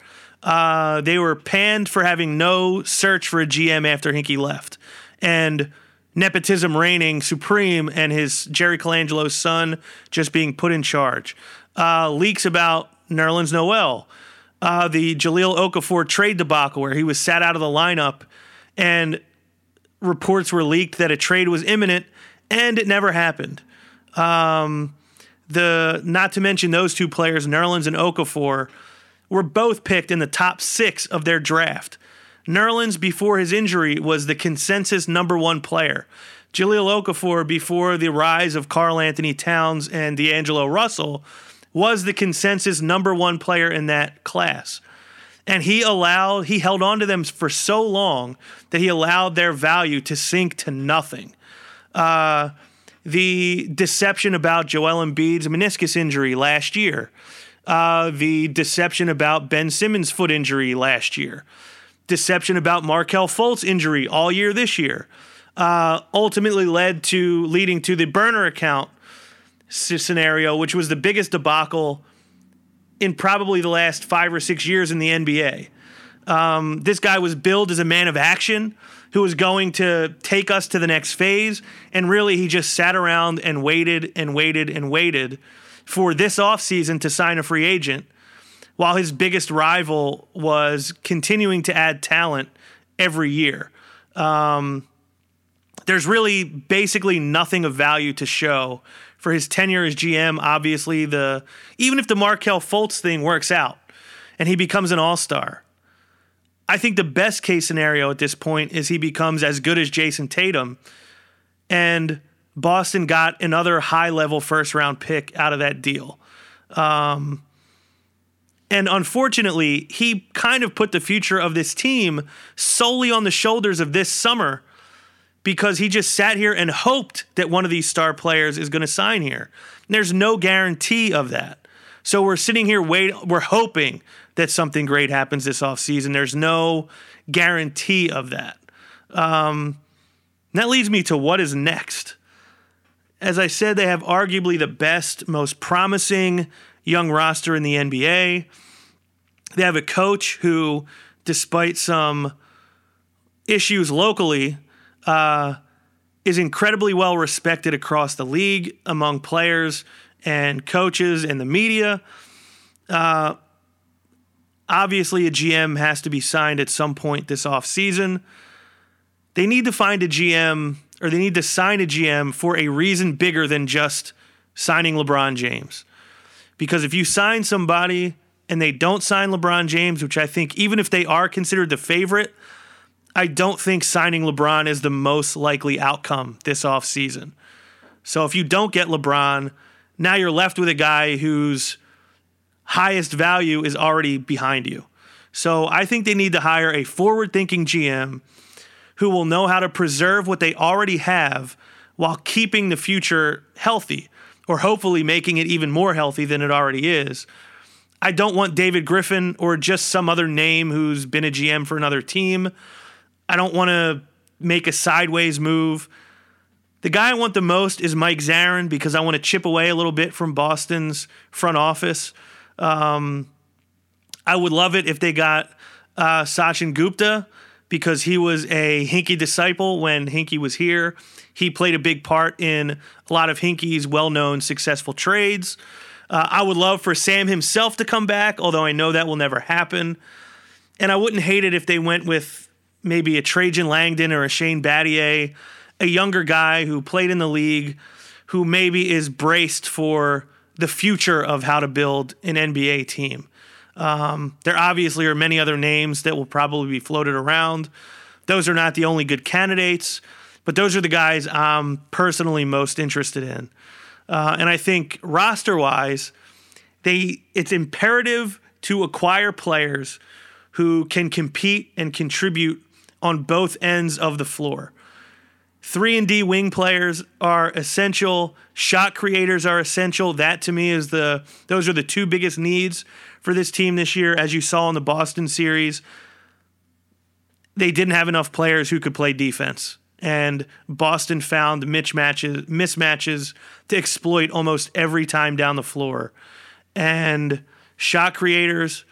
They were panned for having no search for a GM after Hinkie left, and nepotism reigning supreme and his Jerry Colangelo's son just being put in charge. Leaks about Nerlens Noel, the Jahlil Okafor trade debacle where he was sat out of the lineup, and reports were leaked that a trade was imminent, and it never happened. Not to mention those two players, Nerlens and Okafor, were both picked in the top 6 of their draft. Nerlens, before his injury, was the consensus number one player. Jahlil Okafor, before the rise of Karl-Anthony Towns and D'Angelo Russell, was the consensus number one player in that class. And he held on to them for so long that he allowed their value to sink to nothing. The deception about Joel Embiid's meniscus injury last year. The deception about Ben Simmons' foot injury last year. Deception about Markelle Fultz injury all year this year. Ultimately leading to the burner account scenario, which was the biggest debacle in probably the last 5 or 6 years in the NBA. This guy was billed as a man of action who was going to take us to the next phase, and really he just sat around and waited for this offseason to sign a free agent, while his biggest rival was continuing to add talent every year. There's really basically nothing of value to show for his tenure as GM. Obviously, even if the Markelle Fultz thing works out and he becomes an all-star, I think the best case scenario at this point is he becomes as good as Jason Tatum, and Boston got another high-level first-round pick out of that deal. And unfortunately, he kind of put the future of this team solely on the shoulders of this summer, because he just sat here and hoped that one of these star players is going to sign here. And there's no guarantee of that. So we're sitting here we're hoping that something great happens this offseason. There's no guarantee of that. And that leads me to what is next. As I said, they have arguably the best, most promising young roster in the NBA. They have a coach who, despite some issues locally, is incredibly well respected across the league among players and coaches and the media. Obviously, a GM has to be signed at some point this offseason. They need to find a GM, or they need to sign a GM for a reason bigger than just signing LeBron James. Because if you sign somebody and they don't sign LeBron James, which I think even if they are considered the favorite, I don't think signing LeBron is the most likely outcome this offseason. So if you don't get LeBron, now you're left with a guy whose highest value is already behind you. So I think they need to hire a forward-thinking GM who will know how to preserve what they already have while keeping the future healthy, or hopefully making it even more healthy than it already is. I don't want David Griffin or just some other name who's been a GM for another team. I don't want to make a sideways move. The guy I want the most is Mike Zarin, because I want to chip away a little bit from Boston's front office. I would love it if they got Sachin Gupta, because he was a Hinkie disciple when Hinkie was here. He played a big part in a lot of Hinkie's well-known successful trades. I would love for Sam himself to come back, although I know that will never happen. And I wouldn't hate it if they went with maybe a Trajan Langdon or a Shane Battier, a younger guy who played in the league, who maybe is braced for the future of how to build an NBA team. There obviously are many other names that will probably be floated around. Those are not the only good candidates, but those are the guys I'm personally most interested in. And I think roster-wise, it's imperative to acquire players who can compete and contribute on both ends of the floor. 3 and D wing players are essential. Shot creators are essential. That to me is those are the two biggest needs for this team this year. As you saw in the Boston series, they didn't have enough players who could play defense, and Boston found mismatches to exploit almost every time down the floor. And shot creators,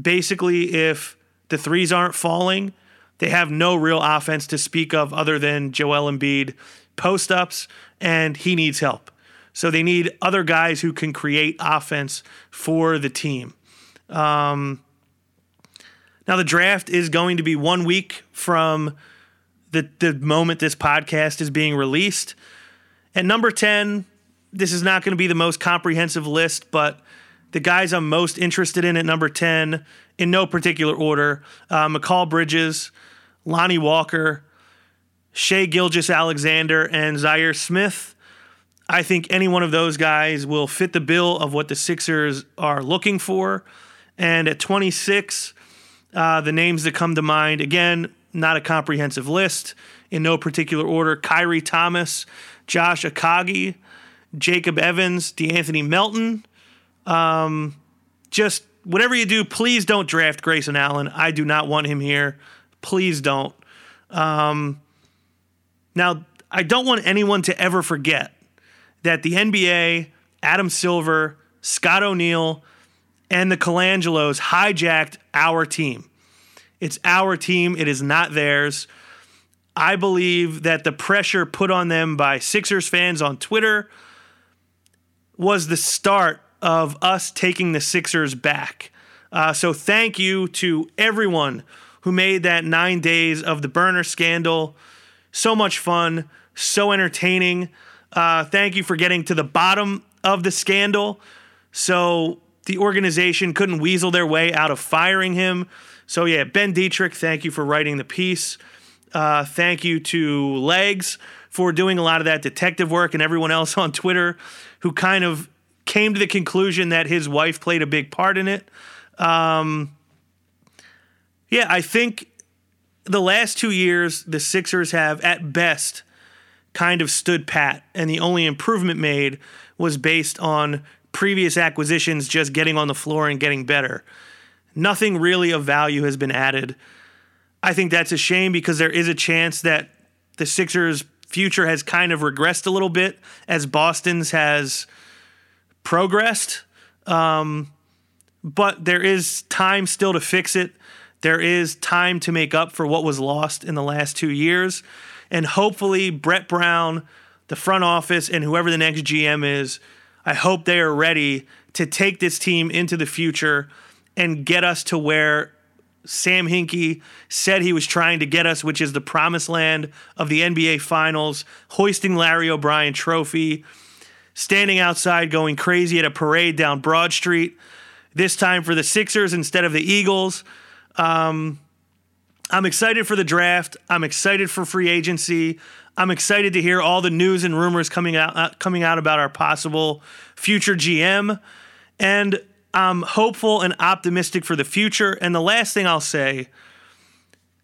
basically, if the threes aren't falling, they have no real offense to speak of other than Joel Embiid post-ups, and he needs help. So they need other guys who can create offense for the team. Now the draft is going to be 1 week from the moment this podcast is being released. At number 10, this is not going to be the most comprehensive list, but The guys I'm most interested in at number 10, in no particular order, McCall Bridges, Lonnie Walker, Shai Gilgeous-Alexander, and Zaire Smith. I think any one of those guys will fit the bill of what the Sixers are looking for. And at 26, the names that come to mind, again, not a comprehensive list, in no particular order, Kyrie Thomas, Josh Okogie, Jacob Evans, DeAnthony Melton. Just whatever you do, please don't draft Grayson Allen. I do not want him here. Please don't. Now, I don't want anyone to ever forget that the NBA, Adam Silver, Scott O'Neal, and the Colangelos hijacked our team. It's our team. It is not theirs. I believe that the pressure put on them by Sixers fans on Twitter was the start of us taking the Sixers back. So thank you to everyone who made that 9 days of the burner scandal so much fun, so entertaining. Thank you for getting to the bottom of the scandal so the organization couldn't weasel their way out of firing him. So yeah, Ben Dietrich, thank you for writing the piece. Thank you to Legs for doing a lot of that detective work, and everyone else on Twitter who kind of came to the conclusion that his wife played a big part in it. Yeah, I think the last 2 years, the Sixers have at best kind of stood pat, and the only improvement made was based on previous acquisitions just getting on the floor and getting better. Nothing really of value has been added. I think that's a shame because there is a chance that the Sixers' future has kind of regressed a little bit as Boston's has progressed. But there is time still to fix it. There is time to make up for what was lost in the last 2 years. And hopefully Brett Brown, the front office, and whoever the next GM is, I hope they are ready to take this team into the future and get us to where Sam Hinkie said he was trying to get us, which is the promised land of the NBA Finals, hoisting Larry O'Brien trophy, standing outside going crazy at a parade down Broad Street, this time for the Sixers instead of the Eagles. I'm excited for the draft. I'm excited for free agency. I'm excited to hear all the news and rumors coming out about our possible future GM. And I'm hopeful and optimistic for the future. And the last thing I'll say,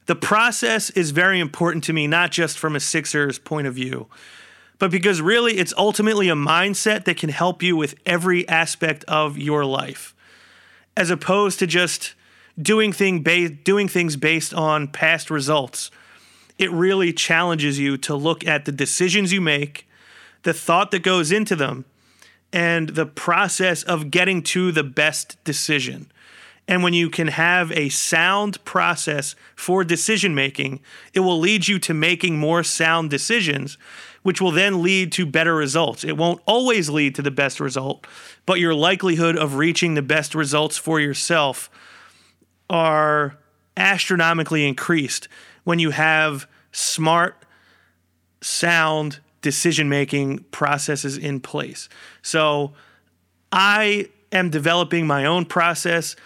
the process is very important to me, not just from a Sixers point of view, but because really it's ultimately a mindset that can help you with every aspect of your life, as opposed to just doing things based on past results. It really challenges you to look at the decisions you make, the thought that goes into them, and the process of getting to the best decision. And when you can have a sound process for decision-making, it will lead you to making more sound decisions, which will then lead to better results. It won't always lead to the best result, but your likelihood of reaching the best results for yourself are astronomically increased when you have smart, sound decision-making processes in place. So I am developing my own process.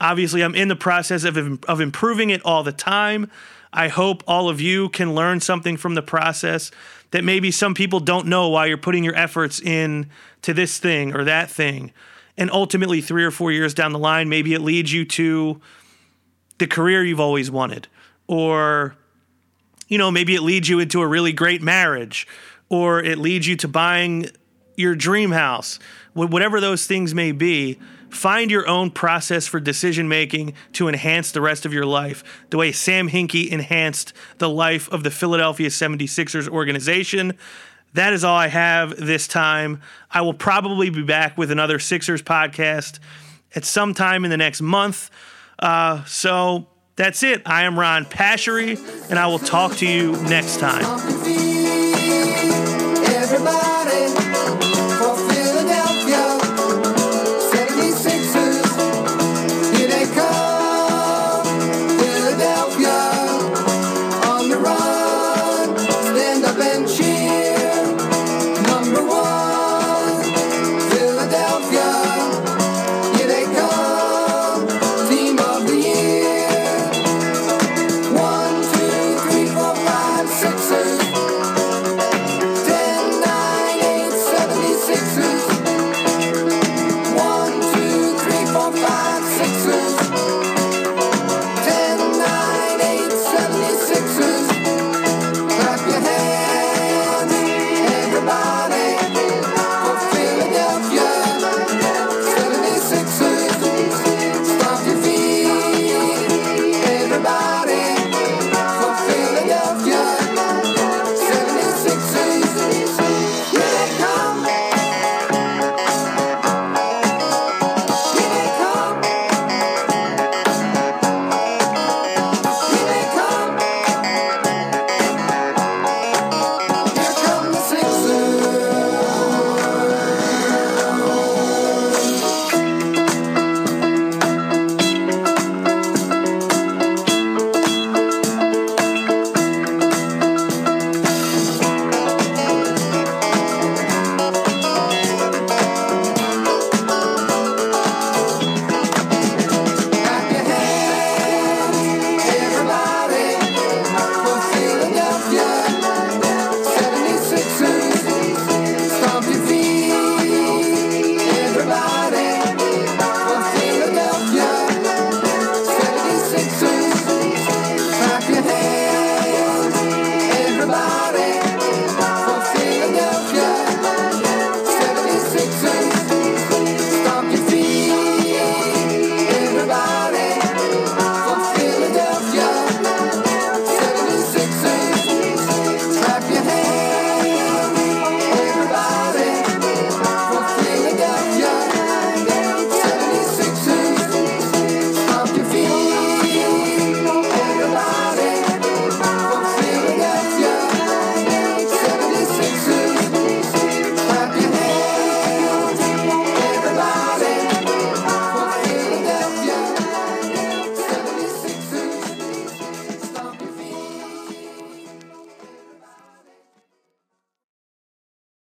Obviously, I'm in the process of improving it all the time. I hope all of you can learn something from the process that maybe some people don't know why you're putting your efforts in to this thing or that thing. And ultimately, 3 or 4 years down the line, maybe it leads you to the career you've always wanted, or, you know, maybe it leads you into a really great marriage, or it leads you to buying your dream house. Whatever those things may be, find your own process for decision-making to enhance the rest of your life, the way Sam Hinkie enhanced the life of the Philadelphia 76ers organization. That is all I have this time. I will probably be back with another Sixers podcast at some time in the next month. So that's it. I am Ron Pashery, and I will talk to you next time.